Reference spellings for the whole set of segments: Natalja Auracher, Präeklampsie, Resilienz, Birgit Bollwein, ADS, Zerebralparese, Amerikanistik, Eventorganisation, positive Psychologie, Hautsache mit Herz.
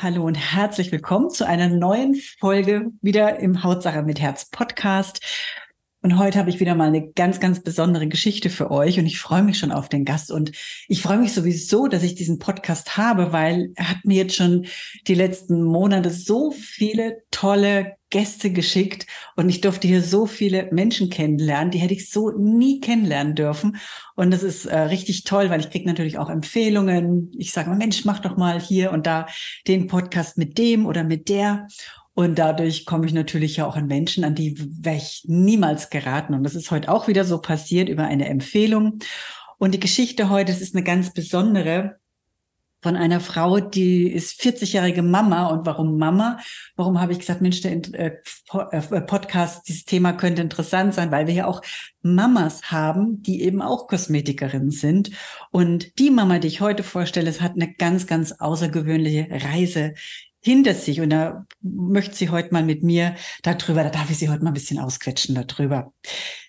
Hallo und herzlich willkommen zu einer neuen Folge wieder im Hautsache mit Herz Podcast. Und heute habe ich wieder mal eine ganz, ganz besondere Geschichte für euch und ich freue mich schon auf den Gast und ich freue mich sowieso, dass ich diesen Podcast habe, weil er hat mir jetzt schon die letzten Monate so viele tolle Gäste geschickt und ich durfte hier so viele Menschen kennenlernen, die hätte ich so nie kennenlernen dürfen und das ist richtig toll, weil ich kriege natürlich auch Empfehlungen. Ich sage, Mensch, mach doch mal hier und da den Podcast mit dem oder mit der. Und dadurch komme ich natürlich ja auch an Menschen, an die wäre ich niemals geraten. Und das ist heute auch wieder so passiert über eine Empfehlung. Und die Geschichte heute, das ist eine ganz besondere von einer Frau, die ist 40-jährige Mama. Und warum Mama? Warum habe ich gesagt, Mensch, der Podcast, dieses Thema könnte interessant sein, weil wir ja auch Mamas haben, die eben auch Kosmetikerinnen sind. Und die Mama, die ich heute vorstelle, es hat eine ganz, ganz außergewöhnliche Reise hinter sich und da möchte sie heute mal mit mir darüber, da darf ich sie heute mal ein bisschen ausquetschen darüber.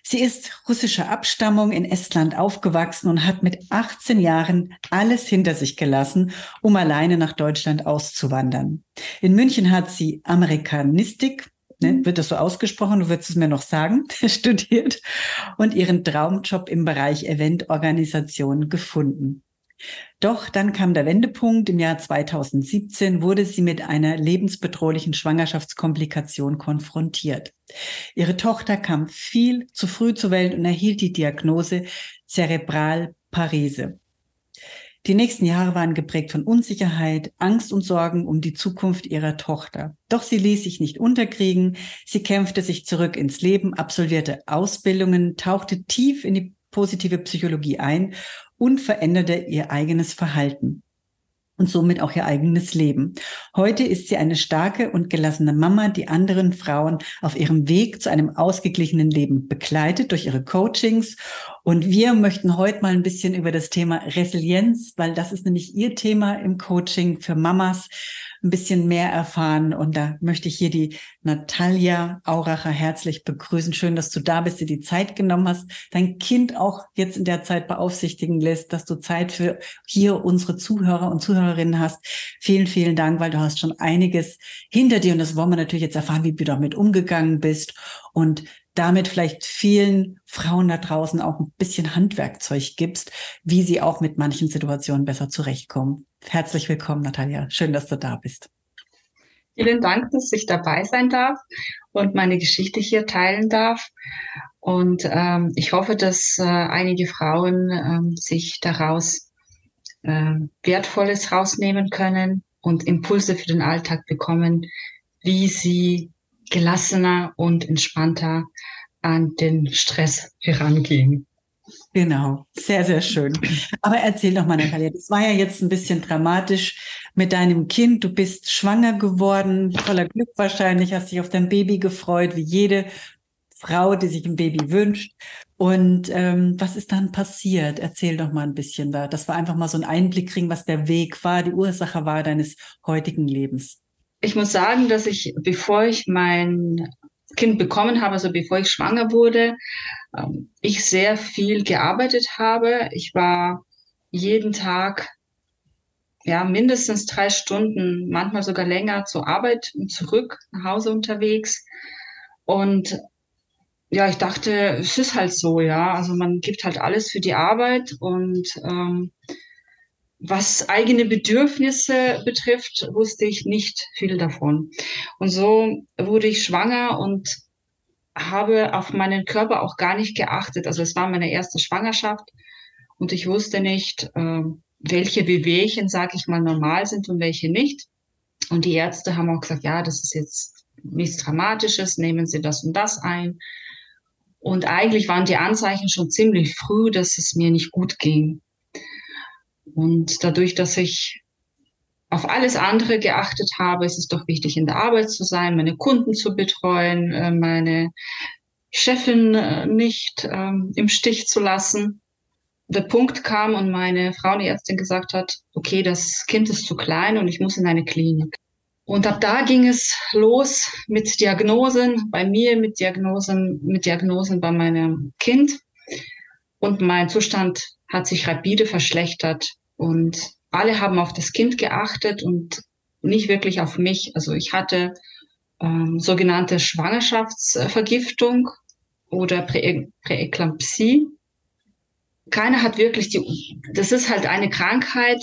Sie ist russischer Abstammung, in Estland aufgewachsen und hat mit 18 Jahren alles hinter sich gelassen, um alleine nach Deutschland auszuwandern. In München hat sie Amerikanistik, ne, wird das so ausgesprochen, du würdest es mir noch sagen, studiert und ihren Traumjob im Bereich Eventorganisation gefunden. Doch dann kam der Wendepunkt. Im Jahr 2017 wurde sie mit einer lebensbedrohlichen Schwangerschaftskomplikation konfrontiert. Ihre Tochter kam viel zu früh zur Welt und erhielt die Diagnose Zerebralparese. Die nächsten Jahre waren geprägt von Unsicherheit, Angst und Sorgen um die Zukunft ihrer Tochter. Doch sie ließ sich nicht unterkriegen. Sie kämpfte sich zurück ins Leben, absolvierte Ausbildungen, tauchte tief in die positive Psychologie ein und veränderte ihr eigenes Verhalten und somit auch ihr eigenes Leben. Heute ist sie eine starke und gelassene Mama, die anderen Frauen auf ihrem Weg zu einem ausgeglichenen Leben begleitet durch ihre Coachings. Und wir möchten heute mal ein bisschen über das Thema Resilienz, weil das ist nämlich ihr Thema im Coaching für Mamas, ein bisschen mehr erfahren. Und da möchte ich hier die Natalja Auracher herzlich begrüßen. Schön, dass du da bist, dir die Zeit genommen hast, dein Kind auch jetzt in der Zeit beaufsichtigen lässt, dass du Zeit für hier unsere Zuhörer und Zuhörerinnen hast. Vielen, vielen Dank, weil du hast schon einiges hinter dir. Und das wollen wir natürlich jetzt erfahren, wie du damit umgegangen bist und damit vielleicht vielen Frauen da draußen auch ein bisschen Handwerkzeug gibst, wie sie auch mit manchen Situationen besser zurechtkommen. Herzlich willkommen, Natalja. Schön, dass du da bist. Vielen Dank, dass ich dabei sein darf und meine Geschichte hier teilen darf. Und ich hoffe, dass einige Frauen sich daraus Wertvolles rausnehmen können und Impulse für den Alltag bekommen, wie sie gelassener und entspannter an den Stress herangehen. Genau, sehr, sehr schön. Aber erzähl doch mal, Natalja, das war ja jetzt ein bisschen dramatisch mit deinem Kind. Du bist schwanger geworden, voller Glück wahrscheinlich, hast dich auf dein Baby gefreut, wie jede Frau, die sich ein Baby wünscht. Und was ist dann passiert? Erzähl doch mal ein bisschen da, dass wir einfach mal so einen Einblick kriegen, was der Weg war, die Ursache war deines heutigen Lebens. Ich muss sagen, dass ich, bevor ich mein Kind bekommen habe, also bevor ich schwanger wurde, ich sehr viel gearbeitet habe. Ich war jeden Tag mindestens 3 Stunden, manchmal sogar länger zur Arbeit und zurück nach Hause unterwegs. Und ja, ich dachte, es ist halt so, ja. Also man gibt halt alles für die Arbeit und was eigene Bedürfnisse betrifft, wusste ich nicht viel davon. Und so wurde ich schwanger und habe auf meinen Körper auch gar nicht geachtet. Also es war meine erste Schwangerschaft und ich wusste nicht, welche Bewegungen, sage ich mal, normal sind und welche nicht. Und die Ärzte haben auch gesagt, ja, das ist jetzt nichts Dramatisches, nehmen Sie das und das ein. Und eigentlich waren die Anzeichen schon ziemlich früh, dass es mir nicht gut ging. Und dadurch, dass ich auf alles andere geachtet habe. Es ist doch wichtig, in der Arbeit zu sein, meine Kunden zu betreuen, meine Chefin nicht im Stich zu lassen. Der Punkt kam und meine Frauenärztin gesagt hat, okay, das Kind ist zu klein und ich muss in eine Klinik. Und ab da ging es los mit Diagnosen bei mir, mit Diagnosen bei meinem Kind. Und mein Zustand hat sich rapide verschlechtert. Und alle haben auf das Kind geachtet und nicht wirklich auf mich. Also ich hatte sogenannte Schwangerschaftsvergiftung oder Präeklampsie. Keiner hat wirklich das ist halt eine Krankheit,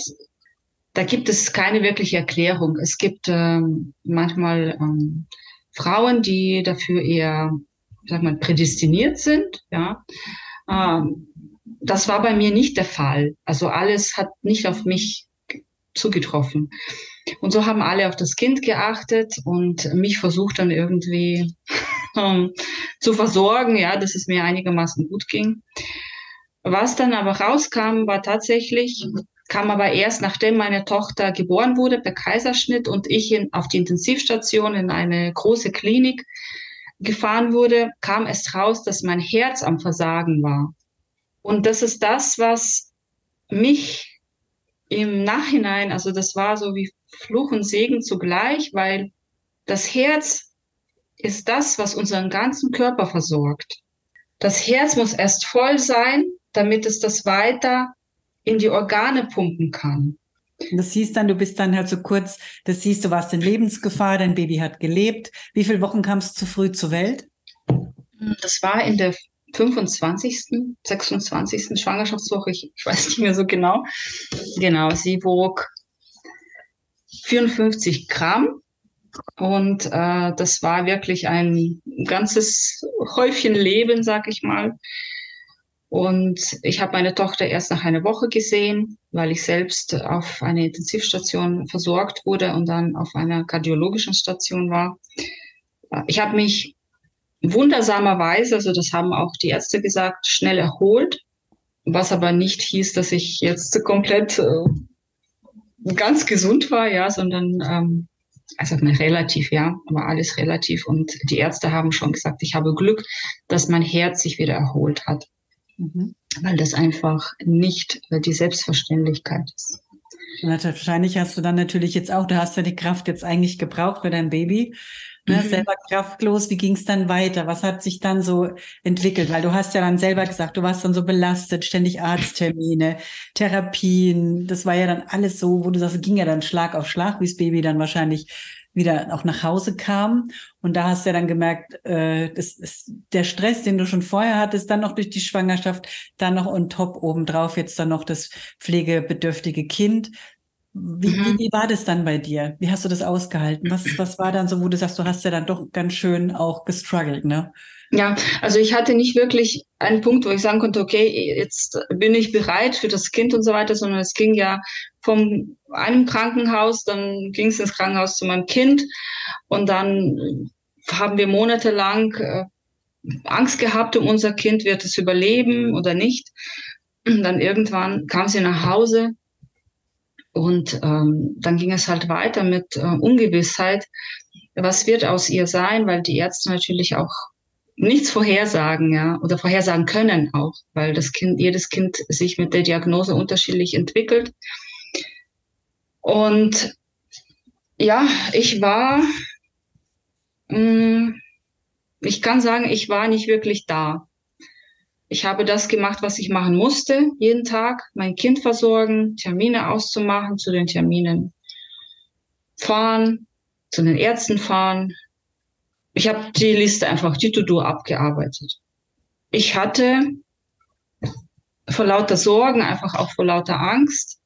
da gibt es keine wirkliche Erklärung. Es gibt manchmal Frauen, die dafür eher, sag mal, prädestiniert sind. Ja, das war bei mir nicht der Fall. Also alles hat nicht auf mich zugetroffen. Und so haben alle auf das Kind geachtet und mich versucht dann irgendwie zu versorgen, ja, dass es mir einigermaßen gut ging. Was dann aber rauskam, war tatsächlich... kam aber erst, nachdem meine Tochter geboren wurde, per Kaiserschnitt und ich auf die Intensivstation in eine große Klinik gefahren wurde, kam es raus, dass mein Herz am Versagen war. Und das ist das, was mich im Nachhinein, also das war so wie Fluch und Segen zugleich, weil das Herz ist das, was unseren ganzen Körper versorgt. Das Herz muss erst voll sein, damit es das weiter in die Organe pumpen kann. Das hieß dann, du bist dann halt so kurz, das hieß, du warst in Lebensgefahr, dein Baby hat gelebt. Wie viele Wochen kamst du zu früh zur Welt? Das war in der 25., 26. Schwangerschaftswoche, ich weiß nicht mehr so genau. Genau, sie wog 54 Gramm und das war wirklich ein ganzes Häufchen Leben, sag ich mal. Und ich habe meine Tochter erst nach einer Woche gesehen, weil ich selbst auf einer Intensivstation versorgt wurde und dann auf einer kardiologischen Station war. Ich habe mich wundersamerweise, also das haben auch die Ärzte gesagt, schnell erholt, was aber nicht hieß, dass ich jetzt komplett ganz gesund war, ja, sondern also relativ, ja, aber alles relativ. Und die Ärzte haben schon gesagt, ich habe Glück, dass mein Herz sich wieder erholt hat. Weil das einfach nicht die Selbstverständlichkeit ist. Wahrscheinlich hast du dann natürlich jetzt auch, du hast ja die Kraft jetzt eigentlich gebraucht für dein Baby, ne? Selber kraftlos, wie ging es dann weiter? Was hat sich dann so entwickelt? Weil du hast ja dann selber gesagt, du warst dann so belastet, ständig Arzttermine, Therapien, das war ja dann alles so, wo du sagst, ging ja dann Schlag auf Schlag, wie das Baby dann wahrscheinlich wieder auch nach Hause kam. Und da hast du ja dann gemerkt, das ist der Stress, den du schon vorher hattest, dann noch durch die Schwangerschaft, dann noch on top obendrauf, jetzt dann noch das pflegebedürftige Kind. Wie war das dann bei dir? Wie hast du das ausgehalten? Was war dann so, wo du sagst, du hast ja dann doch ganz schön auch gestruggelt, ne? Ja, also ich hatte nicht wirklich einen Punkt, wo ich sagen konnte, okay, jetzt bin ich bereit für das Kind und so weiter, sondern es ging ja vom einem Krankenhaus, dann ging es ins Krankenhaus zu meinem Kind und dann haben wir monatelang Angst gehabt, um unser Kind, wird es überleben oder nicht. Und dann irgendwann kam sie nach Hause und dann ging es halt weiter mit Ungewissheit, was wird aus ihr sein, weil die Ärzte natürlich auch nichts vorhersagen, ja, oder vorhersagen können auch, weil das Kind, jedes Kind sich mit der Diagnose unterschiedlich entwickelt. Und ja, ich war nicht wirklich da. Ich habe das gemacht, was ich machen musste, jeden Tag, mein Kind versorgen, Termine auszumachen, zu den Terminen fahren, zu den Ärzten fahren. Ich habe die Liste einfach, die To-Do abgearbeitet. Ich hatte vor lauter Sorgen, einfach auch vor lauter Angst,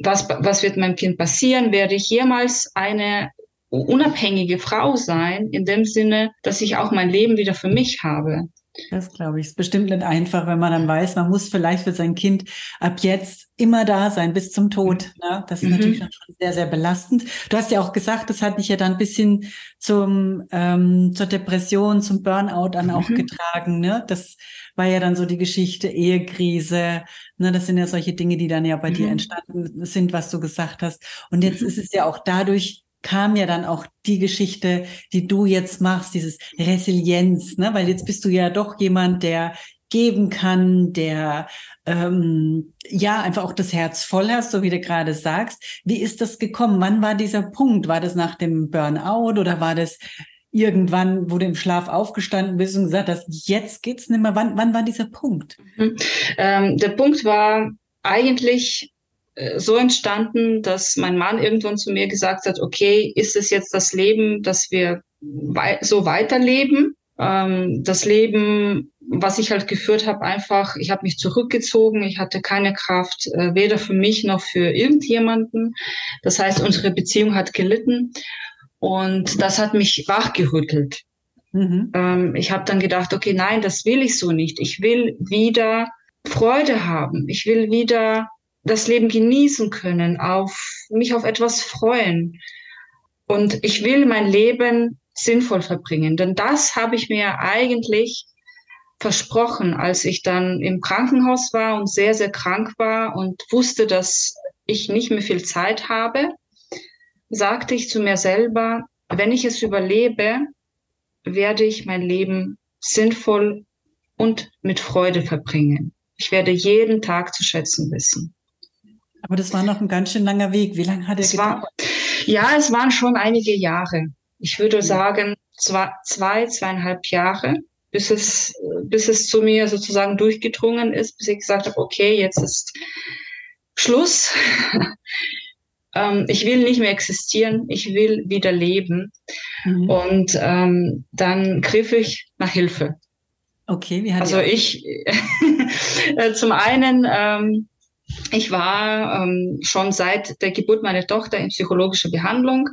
was wird meinem Kind passieren? Werde ich jemals eine unabhängige Frau sein, in dem Sinne, dass ich auch mein Leben wieder für mich habe? Das glaube ich. Ist bestimmt nicht einfach, wenn man dann weiß, man muss vielleicht für sein Kind ab jetzt immer da sein, bis zum Tod. Ne? Das ist natürlich schon sehr, sehr belastend. Du hast ja auch gesagt, das hat dich ja dann ein bisschen zur Depression, zum Burnout dann auch getragen. Ne? Das war ja dann so die Geschichte, Ehekrise. Ne? Das sind ja solche Dinge, die dann ja bei dir entstanden sind, was du gesagt hast. Und jetzt ist es ja auch dadurch, kam ja dann auch die Geschichte, die du jetzt machst, dieses Resilienz, ne? Weil jetzt bist du ja doch jemand, der geben kann, der ja einfach auch das Herz voll hast, so wie du gerade sagst. Wie ist das gekommen? Wann war dieser Punkt? War das nach dem Burnout oder war das irgendwann, wo du im Schlaf aufgestanden bist und gesagt hast, jetzt geht's nicht mehr? Wann war dieser Punkt? Der Punkt war eigentlich so entstanden, dass mein Mann irgendwann zu mir gesagt hat, okay, ist es jetzt das Leben, dass wir so weiterleben? Das Leben, was ich halt geführt habe, einfach, ich habe mich zurückgezogen, ich hatte keine Kraft, weder für mich noch für irgendjemanden. Das heißt, unsere Beziehung hat gelitten und das hat mich wachgerüttelt. Ich habe dann gedacht, okay, nein, das will ich so nicht. Ich will wieder Freude haben. Ich will wieder das Leben genießen können, mich auf etwas freuen. Und ich will mein Leben sinnvoll verbringen. Denn das habe ich mir eigentlich versprochen, als ich dann im Krankenhaus war und sehr, sehr krank war und wusste, dass ich nicht mehr viel Zeit habe, sagte ich zu mir selber, wenn ich es überlebe, werde ich mein Leben sinnvoll und mit Freude verbringen. Ich werde jeden Tag zu schätzen wissen. Aber das war noch ein ganz schön langer Weg. Wie lange hat er gedauert? Es waren schon einige Jahre. Ich würde sagen, 2,5 Jahre, bis es zu mir sozusagen durchgedrungen ist, bis ich gesagt habe, okay, jetzt ist Schluss. Ich will nicht mehr existieren, ich will wieder leben. Und dann griff ich nach Hilfe. Okay, wie hat also ich zum einen... ich war schon seit der Geburt meiner Tochter in psychologischer Behandlung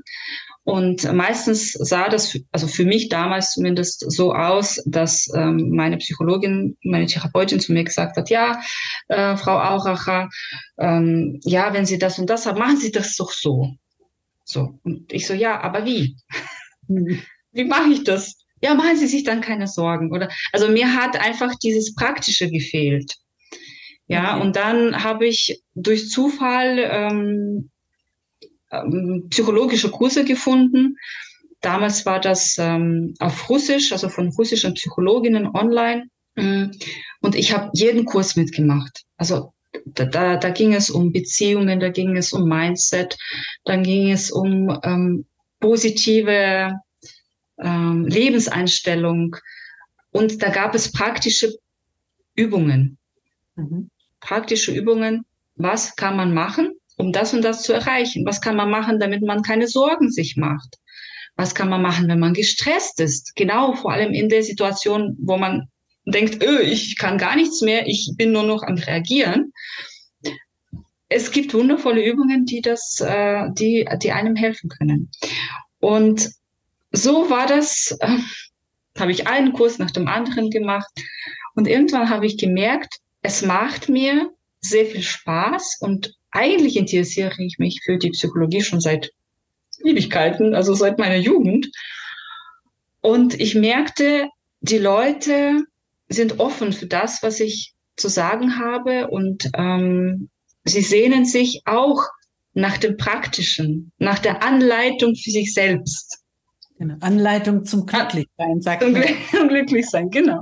und meistens sah das, also für mich damals zumindest, so aus, dass meine Psychologin, meine Therapeutin zu mir gesagt hat, Frau Auracher, wenn Sie das und das haben, machen Sie das doch so. So. Und ich so, ja, aber wie? Wie mache ich das? Ja, machen Sie sich dann keine Sorgen. Oder? Also mir hat einfach dieses Praktische gefehlt. Ja, und dann habe ich durch Zufall psychologische Kurse gefunden. Damals war das auf Russisch, also von russischen Psychologinnen online. Und ich habe jeden Kurs mitgemacht. Also da ging es um Beziehungen, da ging es um Mindset, dann ging es um positive Lebenseinstellung. Und da gab es praktische Übungen. Praktische Übungen, was kann man machen, um das und das zu erreichen? Was kann man machen, damit man keine Sorgen sich macht? Was kann man machen, wenn man gestresst ist? Genau, vor allem in der Situation, wo man denkt, ich kann gar nichts mehr, ich bin nur noch am Reagieren. Es gibt wundervolle Übungen, die einem helfen können. Und so war das, habe ich einen Kurs nach dem anderen gemacht und irgendwann habe ich gemerkt, es macht mir sehr viel Spaß und eigentlich interessiere ich mich für die Psychologie schon seit Ewigkeiten, also seit meiner Jugend. Und ich merkte, die Leute sind offen für das, was ich zu sagen habe und sie sehnen sich auch nach dem Praktischen, nach der Anleitung für sich selbst. Eine Anleitung zum Glücklichsein, sagt man. Zum Glücklichsein, genau.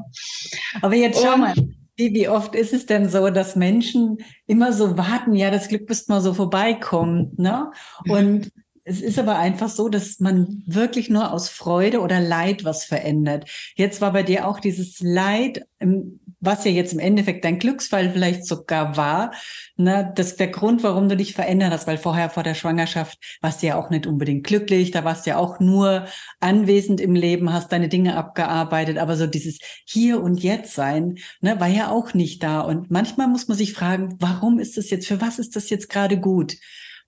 Aber jetzt schau mal. Wie oft ist es denn so, dass Menschen immer so warten, ja, das Glück bis mal so vorbeikommt, ne? Und es ist aber einfach so, dass man wirklich nur aus Freude oder Leid was verändert. Jetzt war bei dir auch dieses Leid, was ja jetzt im Endeffekt dein Glücksfall vielleicht sogar war, ne? Das ist der Grund, warum du dich verändert hast, weil vorher vor der Schwangerschaft warst du ja auch nicht unbedingt glücklich, da warst du ja auch nur anwesend im Leben, hast deine Dinge abgearbeitet, aber so dieses Hier und Jetzt sein, ne, war ja auch nicht da. Und manchmal muss man sich fragen, warum ist das jetzt, für was ist das jetzt gerade gut?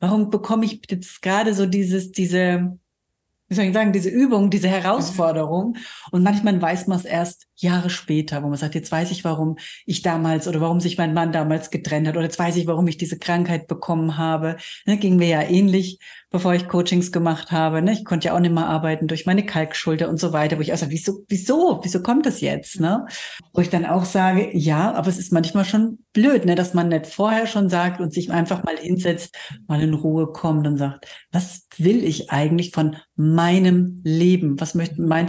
Warum bekomme ich jetzt gerade so diese, wie wie soll ich sagen, diese Übung, diese Herausforderung. Und manchmal weiß man es erst Jahre später, wo man sagt, jetzt weiß ich, warum ich damals oder warum sich mein Mann damals getrennt hat oder jetzt weiß ich, warum ich diese Krankheit bekommen habe. Ne, ging mir ja ähnlich, bevor ich Coachings gemacht habe. Ne? Ich konnte ja auch nicht mehr arbeiten durch meine Kalkschulter und so weiter, wo ich auch sage, wieso kommt das jetzt? Ne? Wo ich dann auch sage, ja, aber es ist manchmal schon blöd, ne, dass man nicht vorher schon sagt und sich einfach mal hinsetzt, mal in Ruhe kommt und sagt, was will ich eigentlich von meinem Leben? Was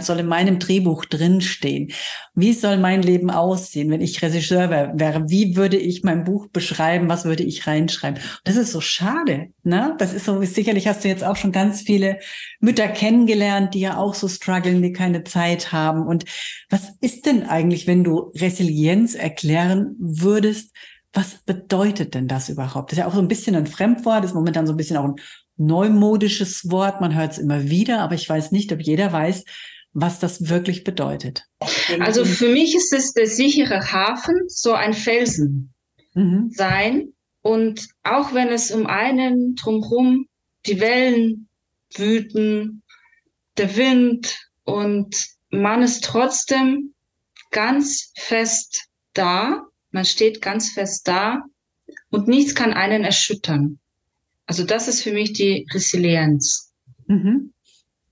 soll in meinem Drehbuch drinstehen? Wie soll mein Leben aussehen, wenn ich Regisseur wäre? Wie würde ich mein Buch beschreiben? Was würde ich reinschreiben? Und das ist so schade, ne? Das ist so, sicherlich hast du jetzt auch schon ganz viele Mütter kennengelernt, die ja auch so strugglen, die keine Zeit haben. Und was ist denn eigentlich, wenn du Resilienz erklären würdest? Was bedeutet denn das überhaupt? Das ist ja auch so ein bisschen ein Fremdwort, das ist momentan so ein bisschen auch ein neumodisches Wort. Man hört es immer wieder, aber ich weiß nicht, ob jeder weiß, was das wirklich bedeutet. Also für mich ist es der sichere Hafen, so ein Felsen sein. Und auch wenn es um einen drumherum die Wellen wüten, der Wind, und man ist trotzdem ganz fest da, man steht ganz fest da und nichts kann einen erschüttern. Also das ist für mich die Resilienz.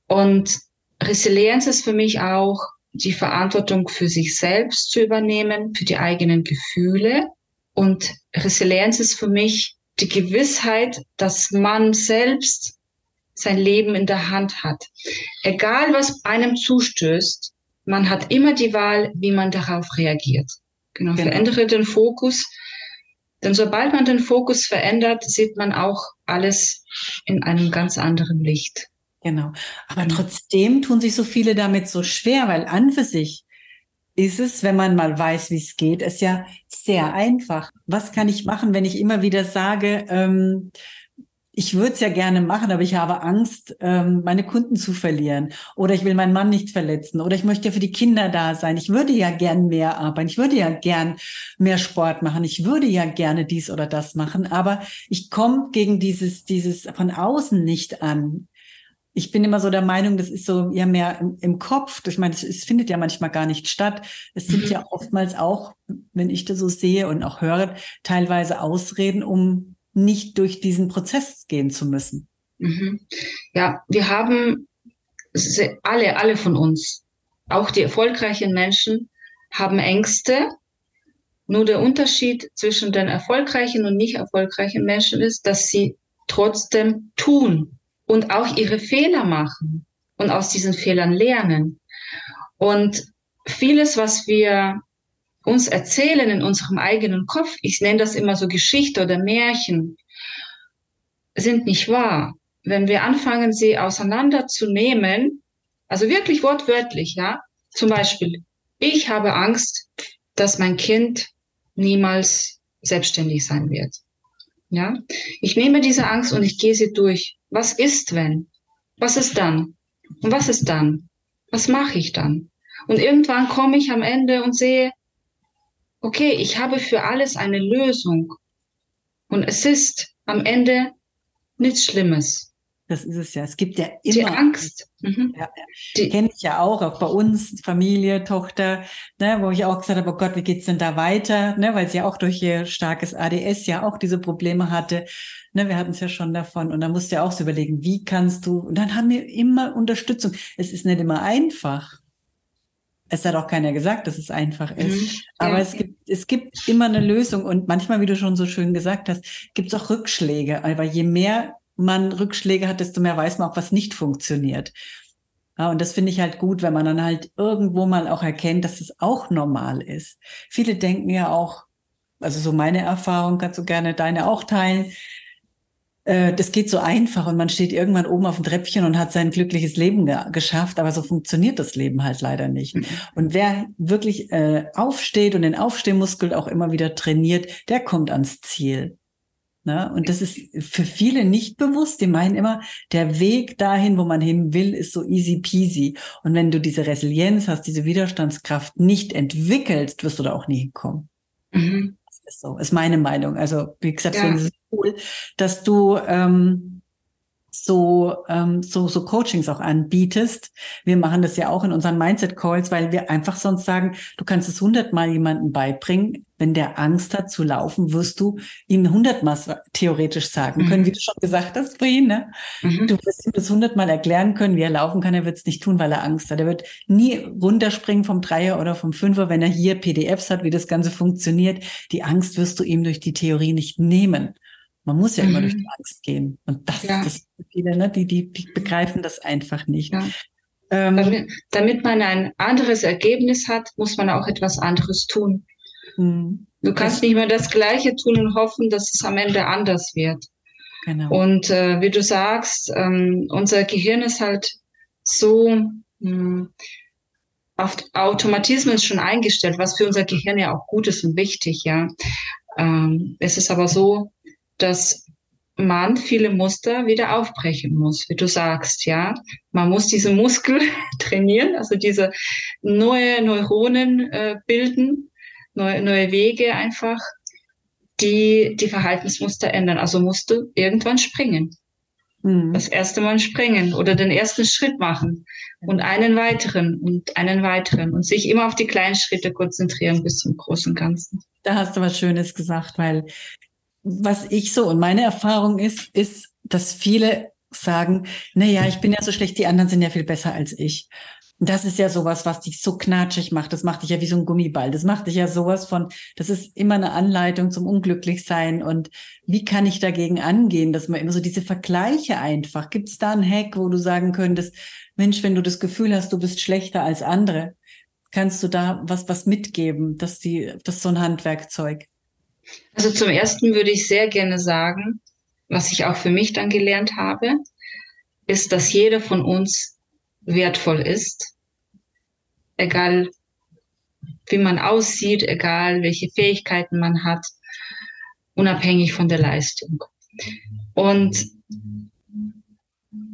Und Resilienz ist für mich auch die Verantwortung für sich selbst zu übernehmen, für die eigenen Gefühle. Und Resilienz ist für mich die Gewissheit, dass man selbst sein Leben in der Hand hat. Egal, was einem zustößt, man hat immer die Wahl, wie man darauf reagiert. Genau. Verändere den Fokus. Denn sobald man den Fokus verändert, sieht man auch alles in einem ganz anderen Licht. Genau. Aber trotzdem tun sich so viele damit so schwer, weil an für sich ist es, wenn man mal weiß, wie es geht, ist ja sehr einfach. Was kann ich machen, wenn ich immer wieder sage, ich würde es ja gerne machen, aber ich habe Angst, meine Kunden zu verlieren, oder ich will meinen Mann nicht verletzen, oder ich möchte ja für die Kinder da sein, ich würde ja gern mehr arbeiten, ich würde ja gern mehr Sport machen, ich würde ja gerne dies oder das machen, aber ich komme gegen dieses von außen nicht an. Ich bin immer so der Meinung, das ist so ja mehr im Kopf. Ich meine, es findet ja manchmal gar nicht statt. Es sind ja oftmals auch, wenn ich das so sehe und auch höre, teilweise Ausreden, um nicht durch diesen Prozess gehen zu müssen. Ja, wir haben alle von uns, auch die erfolgreichen Menschen, haben Ängste. Nur der Unterschied zwischen den erfolgreichen und nicht erfolgreichen Menschen ist, dass sie trotzdem tun. Und auch ihre Fehler machen und aus diesen Fehlern lernen. Und vieles, was wir uns erzählen in unserem eigenen Kopf, ich nenne das immer so Geschichte oder Märchen, sind nicht wahr. Wenn wir anfangen, sie auseinanderzunehmen, also wirklich wortwörtlich, ja, zum Beispiel, ich habe Angst, dass mein Kind niemals selbstständig sein wird. Ja, ich nehme diese Angst und ich gehe sie durch. Was ist, wenn? Was ist dann? Und was ist dann? Was mache ich dann? Und irgendwann komme ich am Ende und sehe, okay, ich habe für alles eine Lösung. Und es ist am Ende nichts Schlimmes. Das ist es ja. Es gibt ja immer die Angst. Ja, die kenne ich ja auch bei uns, Familie, Tochter, ne, wo ich auch gesagt habe, oh Gott, wie geht's denn da weiter? Ne, weil sie ja auch durch ihr starkes ADS ja auch diese Probleme hatte. Ne, wir hatten es ja schon davon. Und da musst du ja auch so überlegen, wie kannst du? Und dann haben wir immer Unterstützung. Es ist nicht immer einfach. Es hat auch keiner gesagt, dass es einfach ist. Aber es gibt immer eine Lösung. Und manchmal, wie du schon so schön gesagt hast, gibt es auch Rückschläge. Aber je mehr man Rückschläge hat, desto mehr weiß man auch, was nicht funktioniert. Ja, und das finde ich halt gut, wenn man dann halt irgendwo mal auch erkennt, dass es auch normal ist. Viele denken ja auch, also so meine Erfahrung, kannst du gerne deine auch teilen, das geht so einfach und man steht irgendwann oben auf dem Treppchen und hat sein glückliches Leben geschafft, aber so funktioniert das Leben halt leider nicht. Und wer wirklich aufsteht und den Aufstehmuskel auch immer wieder trainiert, der kommt ans Ziel. Ne? Und das ist für viele nicht bewusst. Die meinen immer, der Weg dahin, wo man hin will, ist so easy peasy. Und wenn du diese Resilienz hast, diese Widerstandskraft nicht entwickelst, wirst du da auch nie hinkommen. Das ist so, ist meine Meinung. Also wie gesagt, finde ich es cool, dass du so Coachings auch anbietest. Wir machen das ja auch in unseren Mindset-Calls, weil wir einfach sonst sagen, du kannst es 100-mal jemandem beibringen. Wenn der Angst hat zu laufen, wirst du ihm 100-mal theoretisch sagen können, wie du schon gesagt hast vorhin. Ne? Mhm. Du wirst ihm das 100-mal erklären können, wie er laufen kann. Er wird es nicht tun, weil er Angst hat. Er wird nie runterspringen vom 3er oder vom 5er, wenn er hier PDFs hat, wie das Ganze funktioniert. Die Angst wirst du ihm durch die Theorie nicht nehmen. Man muss ja immer durch die Angst gehen. Und das ist viele, ne? Die begreifen das einfach nicht. Ja. Damit man ein anderes Ergebnis hat, muss man auch etwas anderes tun. Du kannst nicht mehr das Gleiche tun und hoffen, dass es am Ende anders wird. Genau. Und wie du sagst, unser Gehirn ist halt so auf Automatismen schon eingestellt, was für unser Gehirn ja auch gut ist und wichtig. Ja, es ist aber so, dass man viele Muster wieder aufbrechen muss, wie du sagst, ja. Man muss diese Muskel trainieren, also diese neue Neuronen bilden, neue Wege einfach, die Verhaltensmuster ändern. Also musst du irgendwann springen. Das erste Mal springen oder den ersten Schritt machen und einen weiteren und einen weiteren und sich immer auf die kleinen Schritte konzentrieren bis zum großen Ganzen. Da hast du was Schönes gesagt, weil was ich so und meine Erfahrung ist, dass viele sagen, naja, ich bin ja so schlecht, die anderen sind ja viel besser als ich. Das ist ja sowas, was dich so knatschig macht. Das macht dich ja wie so ein Gummiball. Das macht dich ja sowas von, das ist immer eine Anleitung zum Unglücklichsein. Und wie kann ich dagegen angehen, dass man immer so diese Vergleiche einfach, gibt es da einen Hack, wo du sagen könntest, Mensch, wenn du das Gefühl hast, du bist schlechter als andere, kannst du da was mitgeben, dass das ist so ein Handwerkzeug? Also zum Ersten würde ich sehr gerne sagen, was ich auch für mich dann gelernt habe, ist, dass jeder von uns wertvoll ist, egal wie man aussieht, egal welche Fähigkeiten man hat, unabhängig von der Leistung. Und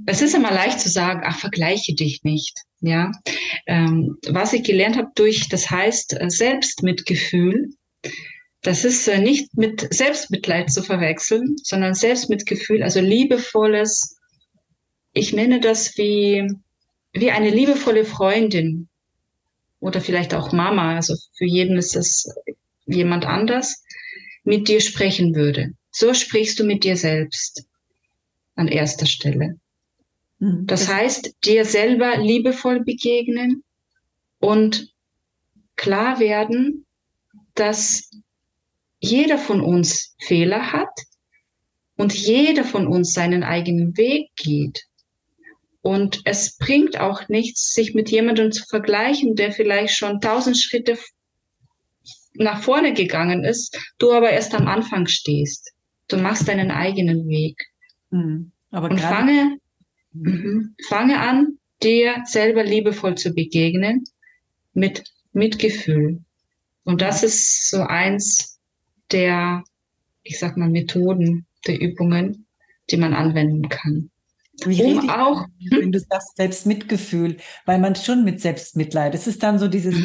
es ist immer leicht zu sagen, ach, vergleiche dich nicht. Ja, was ich gelernt habe durch, das heißt Selbstmitgefühl, das ist nicht mit Selbstmitleid zu verwechseln, sondern Selbstmitgefühl, also liebevolles, ich nenne das wie eine liebevolle Freundin oder vielleicht auch Mama, also für jeden ist das jemand anders, mit dir sprechen würde. So sprichst du mit dir selbst an erster Stelle. Das heißt, dir selber liebevoll begegnen und klar werden, dass jeder von uns Fehler hat und jeder von uns seinen eigenen Weg geht. Und es bringt auch nichts, sich mit jemandem zu vergleichen, der vielleicht schon 1000 Schritte nach vorne gegangen ist, du aber erst am Anfang stehst. Du machst deinen eigenen Weg. Aber und fange an, dir selber liebevoll zu begegnen, mit Mitgefühl. Und das ist so eins der, ich sag mal, Methoden, der Übungen, die man anwenden kann. Auch, wenn du sagst, Selbstmitgefühl, weil man schon mit Selbstmitleid, es ist dann so dieses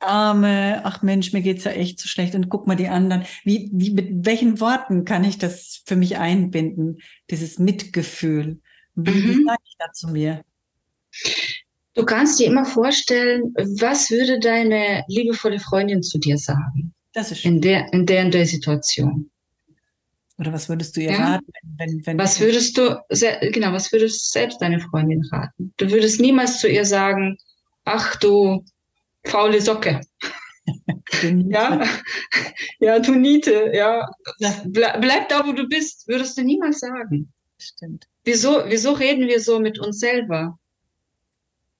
arme, ach Mensch, mir geht's ja echt so schlecht und guck mal die anderen. Wie, mit welchen Worten kann ich das für mich einbinden, dieses Mitgefühl? Wie sage ich da zu mir? Du kannst dir immer vorstellen, was würde deine liebevolle Freundin zu dir sagen? Das ist schön. In der Situation. Oder was würdest du ihr raten? Was würdest du selbst deine Freundin raten? Du würdest niemals zu ihr sagen, ach du faule Socke. Du Niete, bleib da, wo du bist, würdest du niemals sagen. Stimmt. Wieso reden wir so mit uns selber?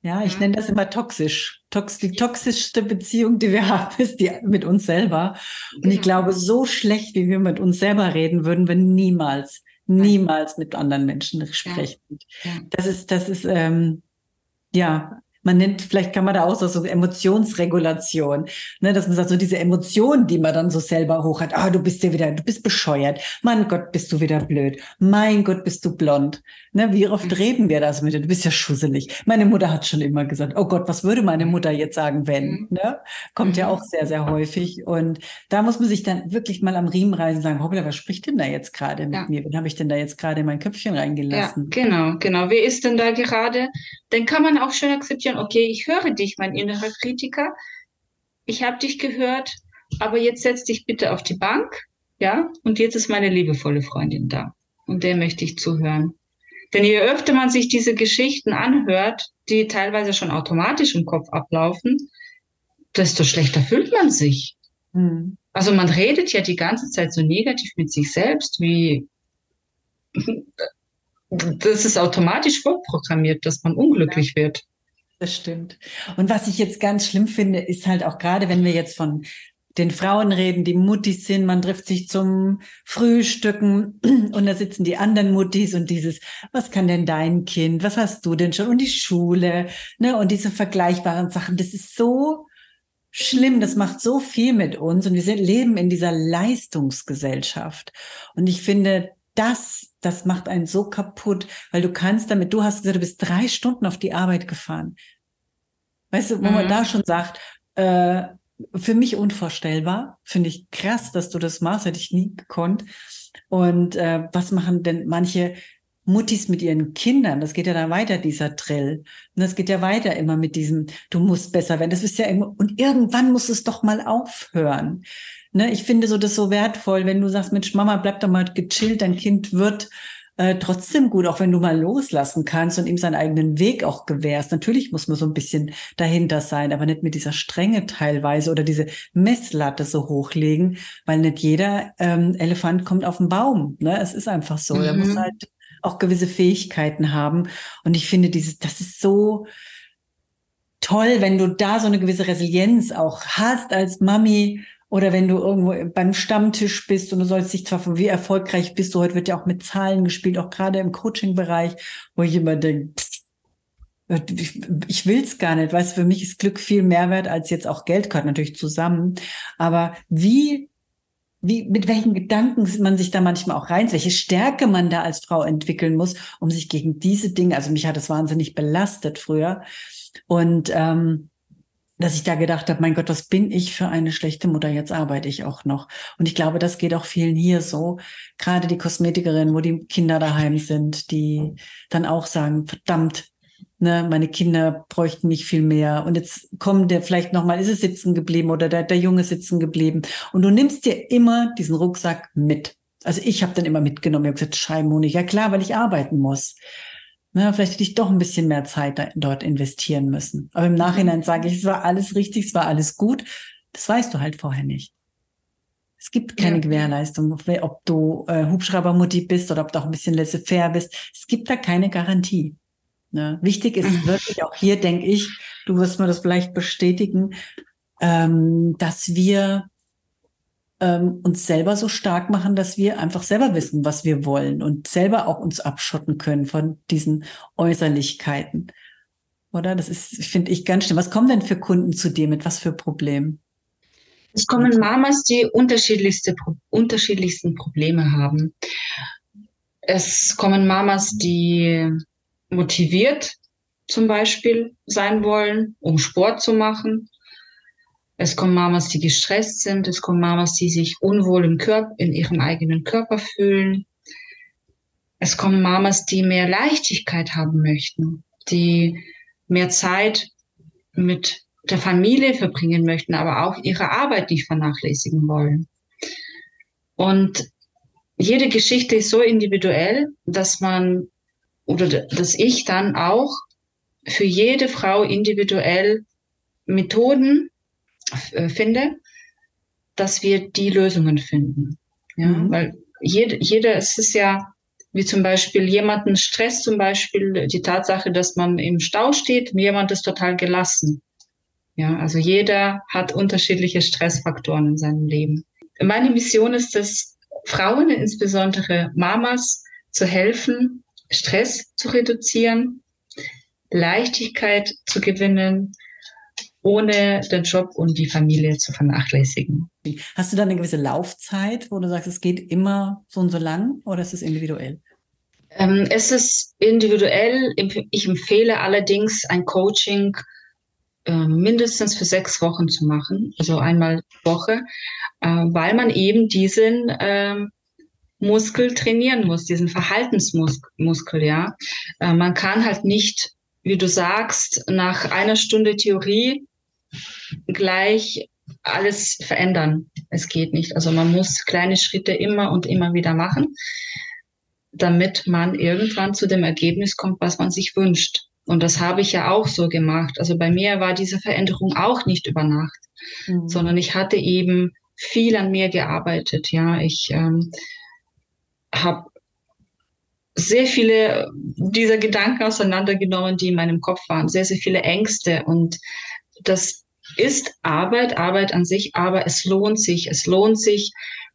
Ja, ich nenne das immer toxisch. Die toxischste Beziehung, die wir haben, ist die mit uns selber. Und ich glaube, so schlecht, wie wir mit uns selber reden, würden wir niemals mit anderen Menschen sprechen. Das ist man nennt, vielleicht kann man da auch so Emotionsregulation, ne, dass man sagt, so diese Emotionen, die man dann so selber hoch hat, ah, du bist ja wieder, du bist bescheuert, mein Gott, bist du wieder blöd, mein Gott, bist du blond, ne, wie oft reden wir das mit dir, du bist ja schusselig, meine Mutter hat schon immer gesagt, oh Gott, was würde meine Mutter jetzt sagen, wenn, ne, kommt ja auch sehr, sehr häufig und da muss man sich dann wirklich mal am Riemen reißen und sagen, hoppla, was spricht denn da jetzt gerade mit mir, wen habe ich denn da jetzt gerade in mein Köpfchen reingelassen? Ja, genau, wer ist denn da gerade? Dann kann man auch schön akzeptieren, okay, ich höre dich, mein innerer Kritiker, ich habe dich gehört, aber jetzt setz dich bitte auf die Bank, ja, und jetzt ist meine liebevolle Freundin da und der möchte ich zuhören. Denn je öfter man sich diese Geschichten anhört, die teilweise schon automatisch im Kopf ablaufen, desto schlechter fühlt man sich. Mhm. Also man redet ja die ganze Zeit so negativ mit sich selbst, wie das ist automatisch vorprogrammiert, dass man unglücklich wird. Das stimmt. Und was ich jetzt ganz schlimm finde, ist halt auch gerade, wenn wir jetzt von den Frauen reden, die Muttis sind, man trifft sich zum Frühstücken und da sitzen die anderen Muttis und dieses, was kann denn dein Kind, was hast du denn schon und die Schule, ne, und diese vergleichbaren Sachen, das ist so schlimm, das macht so viel mit uns und wir leben in dieser Leistungsgesellschaft und ich finde, das macht einen so kaputt, weil du kannst damit, du hast gesagt, du bist 3 Stunden auf die Arbeit gefahren. Weißt du, wo man da schon sagt, für mich unvorstellbar, finde ich krass, dass du das machst, hätte ich nie gekonnt. Und was machen denn manche Muttis mit ihren Kindern? Das geht ja dann weiter, dieser Drill. Und das geht ja weiter immer mit diesem, du musst besser werden. Das ist ja immer, und irgendwann muss es doch mal aufhören. Ne, ich finde so das so wertvoll, wenn du sagst, Mensch, Mama, bleib doch mal gechillt, dein Kind wird trotzdem gut, auch wenn du mal loslassen kannst und ihm seinen eigenen Weg auch gewährst. Natürlich muss man so ein bisschen dahinter sein, aber nicht mit dieser Strenge teilweise oder diese Messlatte so hochlegen, weil nicht jeder Elefant kommt auf den Baum. Ne? Es ist einfach so. Er muss halt auch gewisse Fähigkeiten haben. Und ich finde, das ist so toll, wenn du da so eine gewisse Resilienz auch hast als Mami. Oder wenn du irgendwo beim Stammtisch bist und du sollst dich zwar von wie erfolgreich bist du, heute wird ja auch mit Zahlen gespielt, auch gerade im Coaching-Bereich, wo jemand denkt, ich will's gar nicht, weißt du, für mich ist Glück viel mehr wert als jetzt auch Geld, gehört natürlich zusammen, aber mit welchen Gedanken man sich da manchmal auch rein, welche Stärke man da als Frau entwickeln muss, um sich gegen diese Dinge, also mich hat das wahnsinnig belastet früher und dass ich da gedacht habe, mein Gott, was bin ich für eine schlechte Mutter, jetzt arbeite ich auch noch. Und ich glaube, das geht auch vielen hier so, gerade die Kosmetikerinnen, wo die Kinder daheim sind, die dann auch sagen, verdammt, ne, meine Kinder bräuchten nicht viel mehr. Und jetzt kommt der vielleicht nochmal, ist es sitzen geblieben oder der Junge ist sitzen geblieben. Und du nimmst dir immer diesen Rucksack mit. Also ich habe dann immer mitgenommen, ich habe gesagt, Schei, Monika, klar, weil ich arbeiten muss. Na, vielleicht hätte ich doch ein bisschen mehr Zeit dort investieren müssen. Aber im Nachhinein sage ich, es war alles richtig, es war alles gut. Das weißt du halt vorher nicht. Es gibt keine Gewährleistung, ob du Hubschraubermutti bist oder ob du auch ein bisschen laissez-faire bist. Es gibt da keine Garantie. Ne? Wichtig ist wirklich, auch hier denke ich, du wirst mir das vielleicht bestätigen, dass wir uns selber so stark machen, dass wir einfach selber wissen, was wir wollen und selber auch uns abschotten können von diesen Äußerlichkeiten. Oder? Das ist, finde ich, ganz schlimm. Was kommen denn für Kunden zu dir mit? Was für Problemen? Es kommen Mamas, die unterschiedlichsten Probleme haben. Es kommen Mamas, die motiviert zum Beispiel sein wollen, um Sport zu machen. Es kommen Mamas, die gestresst sind. Es kommen Mamas, die sich unwohl im in ihrem eigenen Körper fühlen. Es kommen Mamas, die mehr Leichtigkeit haben möchten, die mehr Zeit mit der Familie verbringen möchten, aber auch ihre Arbeit nicht vernachlässigen wollen. Und jede Geschichte ist so individuell, dass man oder dass ich dann auch für jede Frau individuell Methoden finde, dass wir die Lösungen finden. Ja, weil jeder, es ist ja, wie zum Beispiel jemanden Stress, zum Beispiel die Tatsache, dass man im Stau steht, jemand ist total gelassen. Ja, also jeder hat unterschiedliche Stressfaktoren in seinem Leben. Meine Mission ist es, Frauen, insbesondere Mamas, zu helfen, Stress zu reduzieren, Leichtigkeit zu gewinnen, ohne den Job und die Familie zu vernachlässigen. Hast du da eine gewisse Laufzeit, wo du sagst, es geht immer so und so lang, oder ist es individuell? Es ist individuell. Ich empfehle allerdings, ein Coaching mindestens für 6 Wochen zu machen, also einmal Woche, weil man eben diesen Muskel trainieren muss, diesen Verhaltensmuskel. Ja, man kann halt nicht, wie du sagst, nach einer Stunde Theorie gleich alles verändern. Es geht nicht. Also man muss kleine Schritte immer und immer wieder machen, damit man irgendwann zu dem Ergebnis kommt, was man sich wünscht. Und das habe ich ja auch so gemacht. Also bei mir war diese Veränderung auch nicht über Nacht, sondern ich hatte eben viel an mir gearbeitet. Ja, ich habe sehr viele dieser Gedanken auseinandergenommen, die in meinem Kopf waren, sehr, sehr viele Ängste. Und das ist Arbeit an sich, aber es lohnt sich,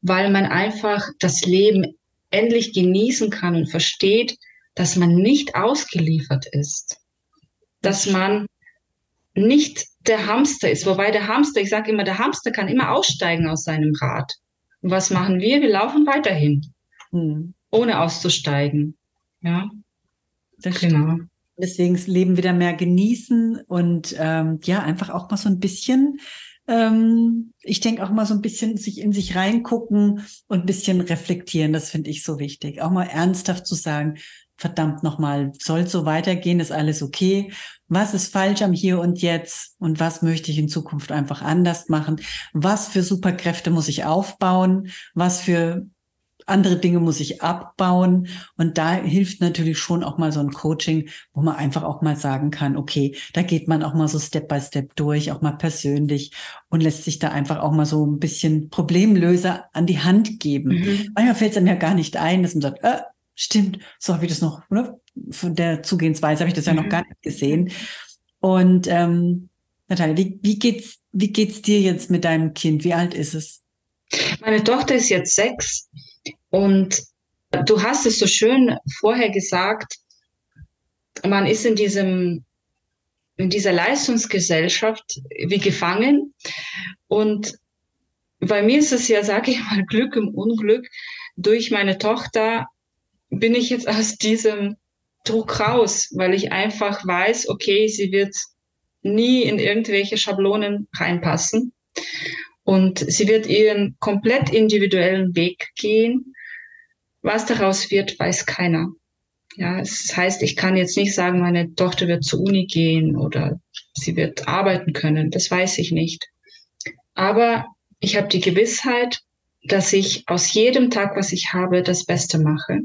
weil man einfach das Leben endlich genießen kann und versteht, dass man nicht ausgeliefert ist, dass man nicht der Hamster ist. Wobei der Hamster, ich sage immer, der Hamster kann immer aussteigen aus seinem Rad. Und was machen wir? Wir laufen weiterhin, ohne auszusteigen. Ja, das genau. Stimmt. Deswegen das Leben wieder mehr genießen und ja, einfach auch mal so ein bisschen, ich denke auch mal so ein bisschen sich in sich reingucken und ein bisschen reflektieren. Das finde ich so wichtig. Auch mal ernsthaft zu sagen, verdammt nochmal, soll es so weitergehen, ist alles okay? Was ist falsch am Hier und Jetzt? Und was möchte ich in Zukunft einfach anders machen? Was für Superkräfte muss ich aufbauen? Was für andere Dinge muss ich abbauen? Und da hilft natürlich schon auch mal so ein Coaching, wo man einfach auch mal sagen kann, okay, da geht man auch mal so Step by Step durch, auch mal persönlich und lässt sich da einfach auch mal so ein bisschen Problemlöser an die Hand geben. Manchmal fällt es einem ja gar nicht ein, dass man sagt, stimmt, so habe ich das noch, oder? Von der Zugehensweise habe ich das ja noch gar nicht gesehen. Und Natalja, wie geht's dir jetzt mit deinem Kind? Wie alt ist es? Meine Tochter ist jetzt 6 und du hast es so schön vorher gesagt, man ist in dieser Leistungsgesellschaft wie gefangen. Und bei mir ist es ja, sage ich mal, Glück im Unglück. Durch meine Tochter bin ich jetzt aus diesem Druck raus, weil ich einfach weiß, okay, sie wird nie in irgendwelche Schablonen reinpassen und sie wird ihren komplett individuellen Weg gehen. Was daraus wird, weiß keiner. Ja, das heißt, ich kann jetzt nicht sagen, meine Tochter wird zur Uni gehen oder sie wird arbeiten können. Das weiß ich nicht. Aber ich habe die Gewissheit, dass ich aus jedem Tag, was ich habe, das Beste mache.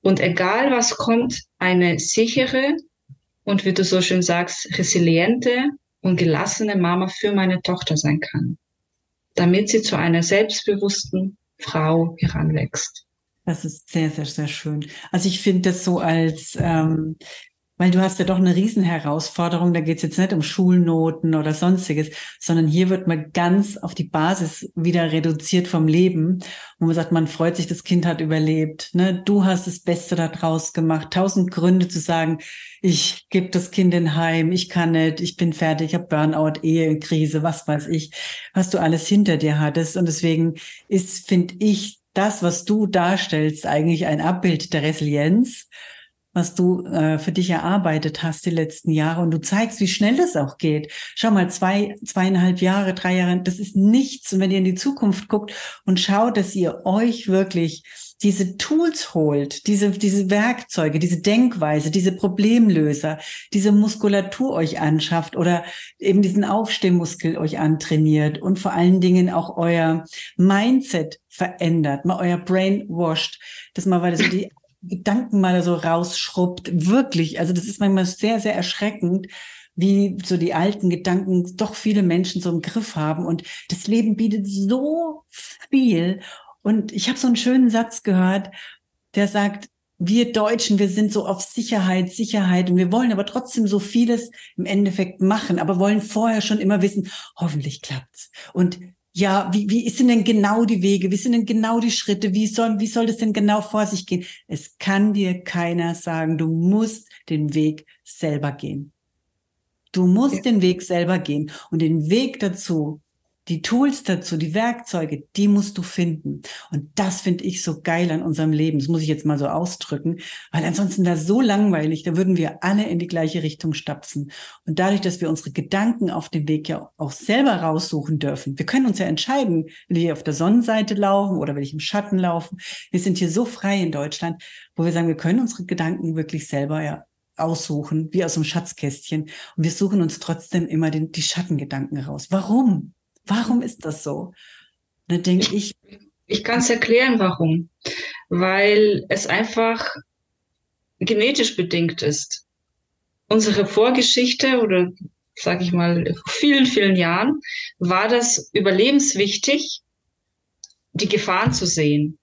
Und egal was kommt, eine sichere und, wie du so schön sagst, resiliente und gelassene Mama für meine Tochter sein kann, damit sie zu einer selbstbewussten Frau heranwächst. Das ist sehr, sehr, sehr schön. Also ich finde das so als, weil du hast ja doch eine Riesenherausforderung, da geht es jetzt nicht um Schulnoten oder Sonstiges, sondern hier wird man ganz auf die Basis wieder reduziert vom Leben, wo man sagt, man freut sich, das Kind hat überlebt, ne? Du hast das Beste daraus gemacht, 1000 Gründe zu sagen, ich gebe das Kind in Heim, ich kann nicht, ich bin fertig, ich habe Burnout, Ehekrise, was weiß ich, was du alles hinter dir hattest. Und deswegen ist, finde ich, das, was du darstellst, eigentlich ein Abbild der Resilienz, was du für dich erarbeitet hast die letzten Jahre. Und du zeigst, wie schnell das auch geht. Schau mal, 2,5 Jahre, 3 Jahre, das ist nichts. Und wenn ihr in die Zukunft guckt und schaut, dass ihr euch wirklich diese Tools holt, diese Werkzeuge, diese Denkweise, diese Problemlöser, diese Muskulatur euch anschafft oder eben diesen Aufstehmuskel euch antrainiert und vor allen Dingen auch euer Mindset verändert, mal euer brainwashed, dass man, weil das die Gedanken mal so rausschrubbt, wirklich, also das ist manchmal sehr, sehr erschreckend, wie so die alten Gedanken doch viele Menschen so im Griff haben und das Leben bietet so viel. Und ich habe so einen schönen Satz gehört, der sagt, wir Deutschen, wir sind so auf Sicherheit und wir wollen aber trotzdem so vieles im Endeffekt machen, aber wollen vorher schon immer wissen, hoffentlich klappt's und ja, wie sind denn genau die Wege, wie sind denn genau die Schritte, wie soll das denn genau vor sich gehen? Es kann dir keiner sagen, du musst den Weg selber gehen. Du musst den Weg selber gehen und den Weg dazu, die Tools dazu, die Werkzeuge, die musst du finden. Und das finde ich so geil an unserem Leben. Das muss ich jetzt mal so ausdrücken, weil ansonsten da so langweilig, da würden wir alle in die gleiche Richtung stapfen. Und dadurch, dass wir unsere Gedanken auf dem Weg ja auch selber raussuchen dürfen. Wir können uns ja entscheiden, will ich auf der Sonnenseite laufen oder will ich im Schatten laufen. Wir sind hier so frei in Deutschland, wo wir sagen, wir können unsere Gedanken wirklich selber ja aussuchen, wie aus einem Schatzkästchen. Und wir suchen uns trotzdem immer die Schattengedanken raus. Warum? Warum ist das so? Da denke ich. Ich kann es erklären, warum. Weil es einfach genetisch bedingt ist. Unsere Vorgeschichte oder, sage ich mal, vor vielen, vielen Jahren war das überlebenswichtig, die Gefahren zu sehen.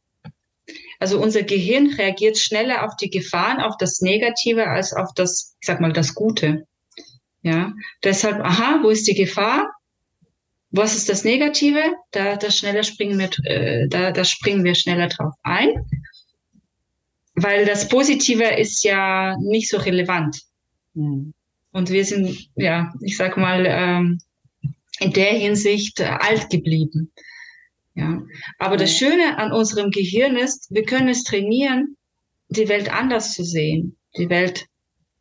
Also unser Gehirn reagiert schneller auf die Gefahren, auf das Negative als auf das, ich sag mal, das Gute. Ja, deshalb, wo ist die Gefahr? Was ist das Negative? Da springen wir schneller drauf ein, weil das Positive ist ja nicht so relevant. Mhm. Und wir sind, ja, ich sag mal, in der Hinsicht alt geblieben. Ja. Aber das Schöne an unserem Gehirn ist, wir können es trainieren, die Welt anders zu sehen,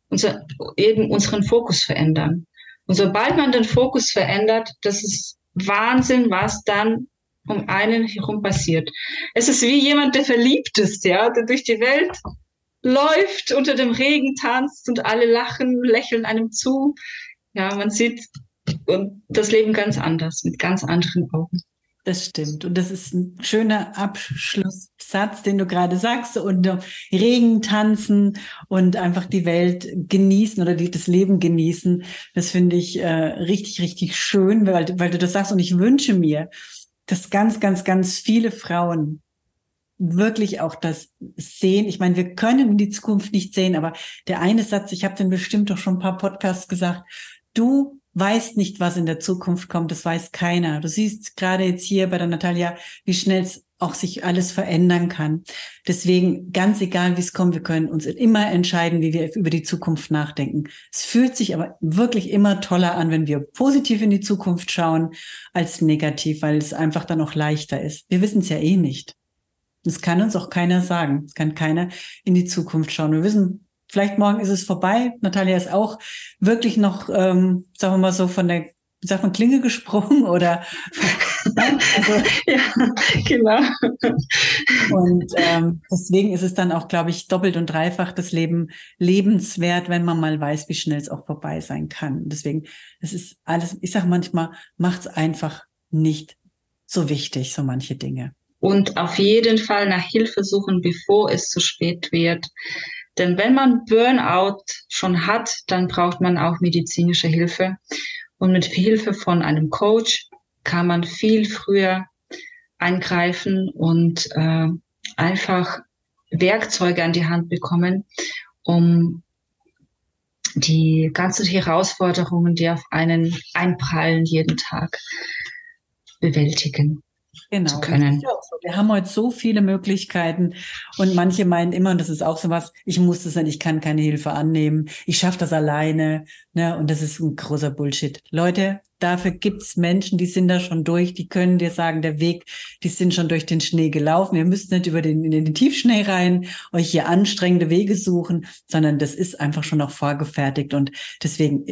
unseren Fokus verändern. Und sobald man den Fokus verändert, das ist Wahnsinn, was dann um einen herum passiert. Es ist wie jemand, der verliebt ist, ja, der durch die Welt läuft, unter dem Regen tanzt und alle lachen, lächeln einem zu. Ja, man sieht das Leben ganz anders, mit ganz anderen Augen. Das stimmt. Und das ist ein schöner Abschlusssatz, den du gerade sagst. Und Regen tanzen und einfach die Welt genießen oder das Leben genießen. Das finde ich richtig, richtig schön, weil du das sagst. Und ich wünsche mir, dass ganz, ganz, ganz viele Frauen wirklich auch das sehen. Ich meine, wir können in die Zukunft nicht sehen, aber der eine Satz, ich habe den bestimmt doch schon ein paar Podcasts gesagt, du weißt nicht, was in der Zukunft kommt, das weiß keiner. Du siehst gerade jetzt hier bei der Natalja, wie schnell es auch sich alles verändern kann. Deswegen, ganz egal, wie es kommt, wir können uns immer entscheiden, wie wir über die Zukunft nachdenken. Es fühlt sich aber wirklich immer toller an, wenn wir positiv in die Zukunft schauen, als negativ, weil es einfach dann auch leichter ist. Wir wissen es ja eh nicht. Das kann uns auch keiner sagen. Es kann keiner in die Zukunft schauen. Wir wissen, vielleicht morgen ist es vorbei. Natalja ist auch wirklich noch, sagen wir mal so, von der Klinge gesprungen oder. Also, ja, genau. Und deswegen ist es dann auch, glaube ich, doppelt und dreifach das Leben lebenswert, wenn man mal weiß, wie schnell es auch vorbei sein kann. Deswegen, es ist alles, ich sage manchmal, macht's einfach nicht so wichtig, so manche Dinge. Und auf jeden Fall nach Hilfe suchen, bevor es zu spät wird. Denn wenn man Burnout schon hat, dann braucht man auch medizinische Hilfe. Und mit Hilfe von einem Coach kann man viel früher eingreifen und einfach Werkzeuge an die Hand bekommen, um die ganzen Herausforderungen, die auf einen einprallen, jeden Tag bewältigen. Genau. Wir haben heute so viele Möglichkeiten und manche meinen immer, und das ist auch sowas, ich muss das nicht, ich kann keine Hilfe annehmen, ich schaffe das alleine, ne? Und das ist ein großer Bullshit. Leute, dafür gibt's Menschen, die sind da schon durch, die können dir sagen, der Weg, die sind schon durch den Schnee gelaufen, ihr müsst nicht in den Tiefschnee rein, euch hier anstrengende Wege suchen, sondern das ist einfach schon noch vorgefertigt. Und deswegen,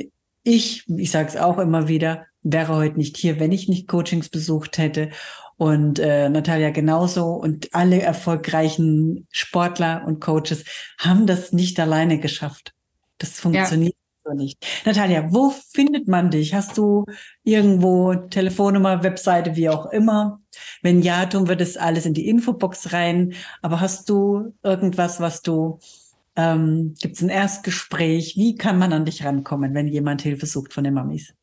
ich sage es auch immer wieder, wäre heute nicht hier, wenn ich nicht Coachings besucht hätte. Und Natalja genauso. Und alle erfolgreichen Sportler und Coaches haben das nicht alleine geschafft. Das funktioniert so nicht. Natalja, wo findet man dich? Hast du irgendwo Telefonnummer, Webseite, wie auch immer? Wenn ja, tun wir das alles in die Infobox rein. Aber hast du irgendwas, was du... gibt es ein Erstgespräch? Wie kann man an dich rankommen, wenn jemand Hilfe sucht von den Mamis?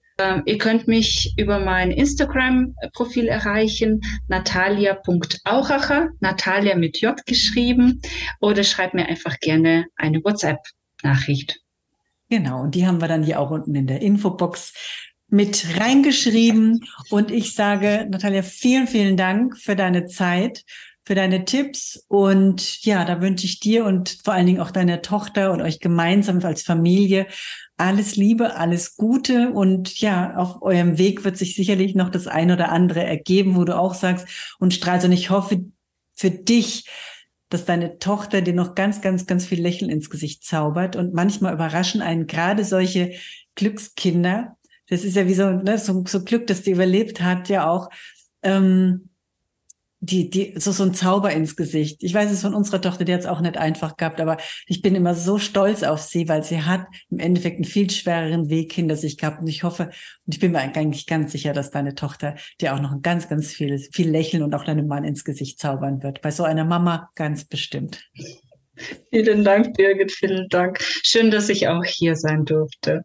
Ihr könnt mich über mein Instagram-Profil erreichen, natalja.auracher, Natalja mit J geschrieben, oder schreibt mir einfach gerne eine WhatsApp-Nachricht. Genau, und die haben wir dann hier auch unten in der Infobox mit reingeschrieben. Und ich sage, Natalja, vielen, vielen Dank für deine Zeit, für deine Tipps. Und ja, da wünsche ich dir und vor allen Dingen auch deiner Tochter und euch gemeinsam als Familie alles Liebe, alles Gute. Und ja, auf eurem Weg wird sich sicherlich noch das ein oder andere ergeben, wo du auch sagst und strahlst. Und ich hoffe für dich, dass deine Tochter dir noch ganz, ganz, ganz viel Lächeln ins Gesicht zaubert. Und manchmal überraschen einen gerade solche Glückskinder. Das ist ja wie so, ne, so Glück, dass die überlebt hat, ja auch so ein Zauber ins Gesicht. Ich weiß es von unserer Tochter, die hat es auch nicht einfach gehabt, aber ich bin immer so stolz auf sie, weil sie hat im Endeffekt einen viel schwereren Weg hinter sich gehabt. Und ich hoffe, und ich bin mir eigentlich ganz sicher, dass deine Tochter dir auch noch ein ganz, ganz viel Lächeln und auch deinem Mann ins Gesicht zaubern wird. Bei so einer Mama ganz bestimmt. Vielen Dank, Birgit, vielen Dank. Schön, dass ich auch hier sein durfte.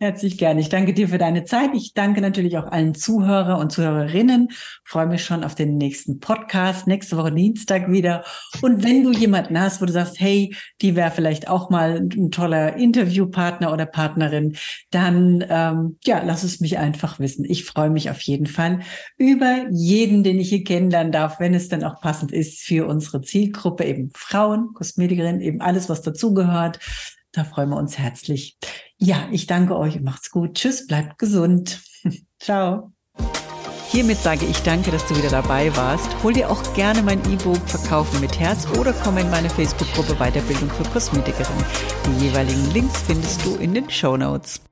Herzlich gerne. Ich danke dir für deine Zeit. Ich danke natürlich auch allen Zuhörer und Zuhörerinnen. Freue mich schon auf den nächsten Podcast, nächste Woche Dienstag wieder. Und wenn du jemanden hast, wo du sagst, hey, die wäre vielleicht auch mal ein toller Interviewpartner oder Partnerin, dann lass es mich einfach wissen. Ich freue mich auf jeden Fall über jeden, den ich hier kennenlernen darf, wenn es dann auch passend ist für unsere Zielgruppe, eben Frauen, Kosmetikerinnen, eben alles, was dazugehört. Da freuen wir uns herzlich. Ja, ich danke euch und macht's gut. Tschüss, bleibt gesund. Ciao. Hiermit sage ich danke, dass du wieder dabei warst. Hol dir auch gerne mein E-Book Verkaufen mit Herz oder komm in meine Facebook-Gruppe Weiterbildung für Kosmetikerinnen. Die jeweiligen Links findest du in den Shownotes.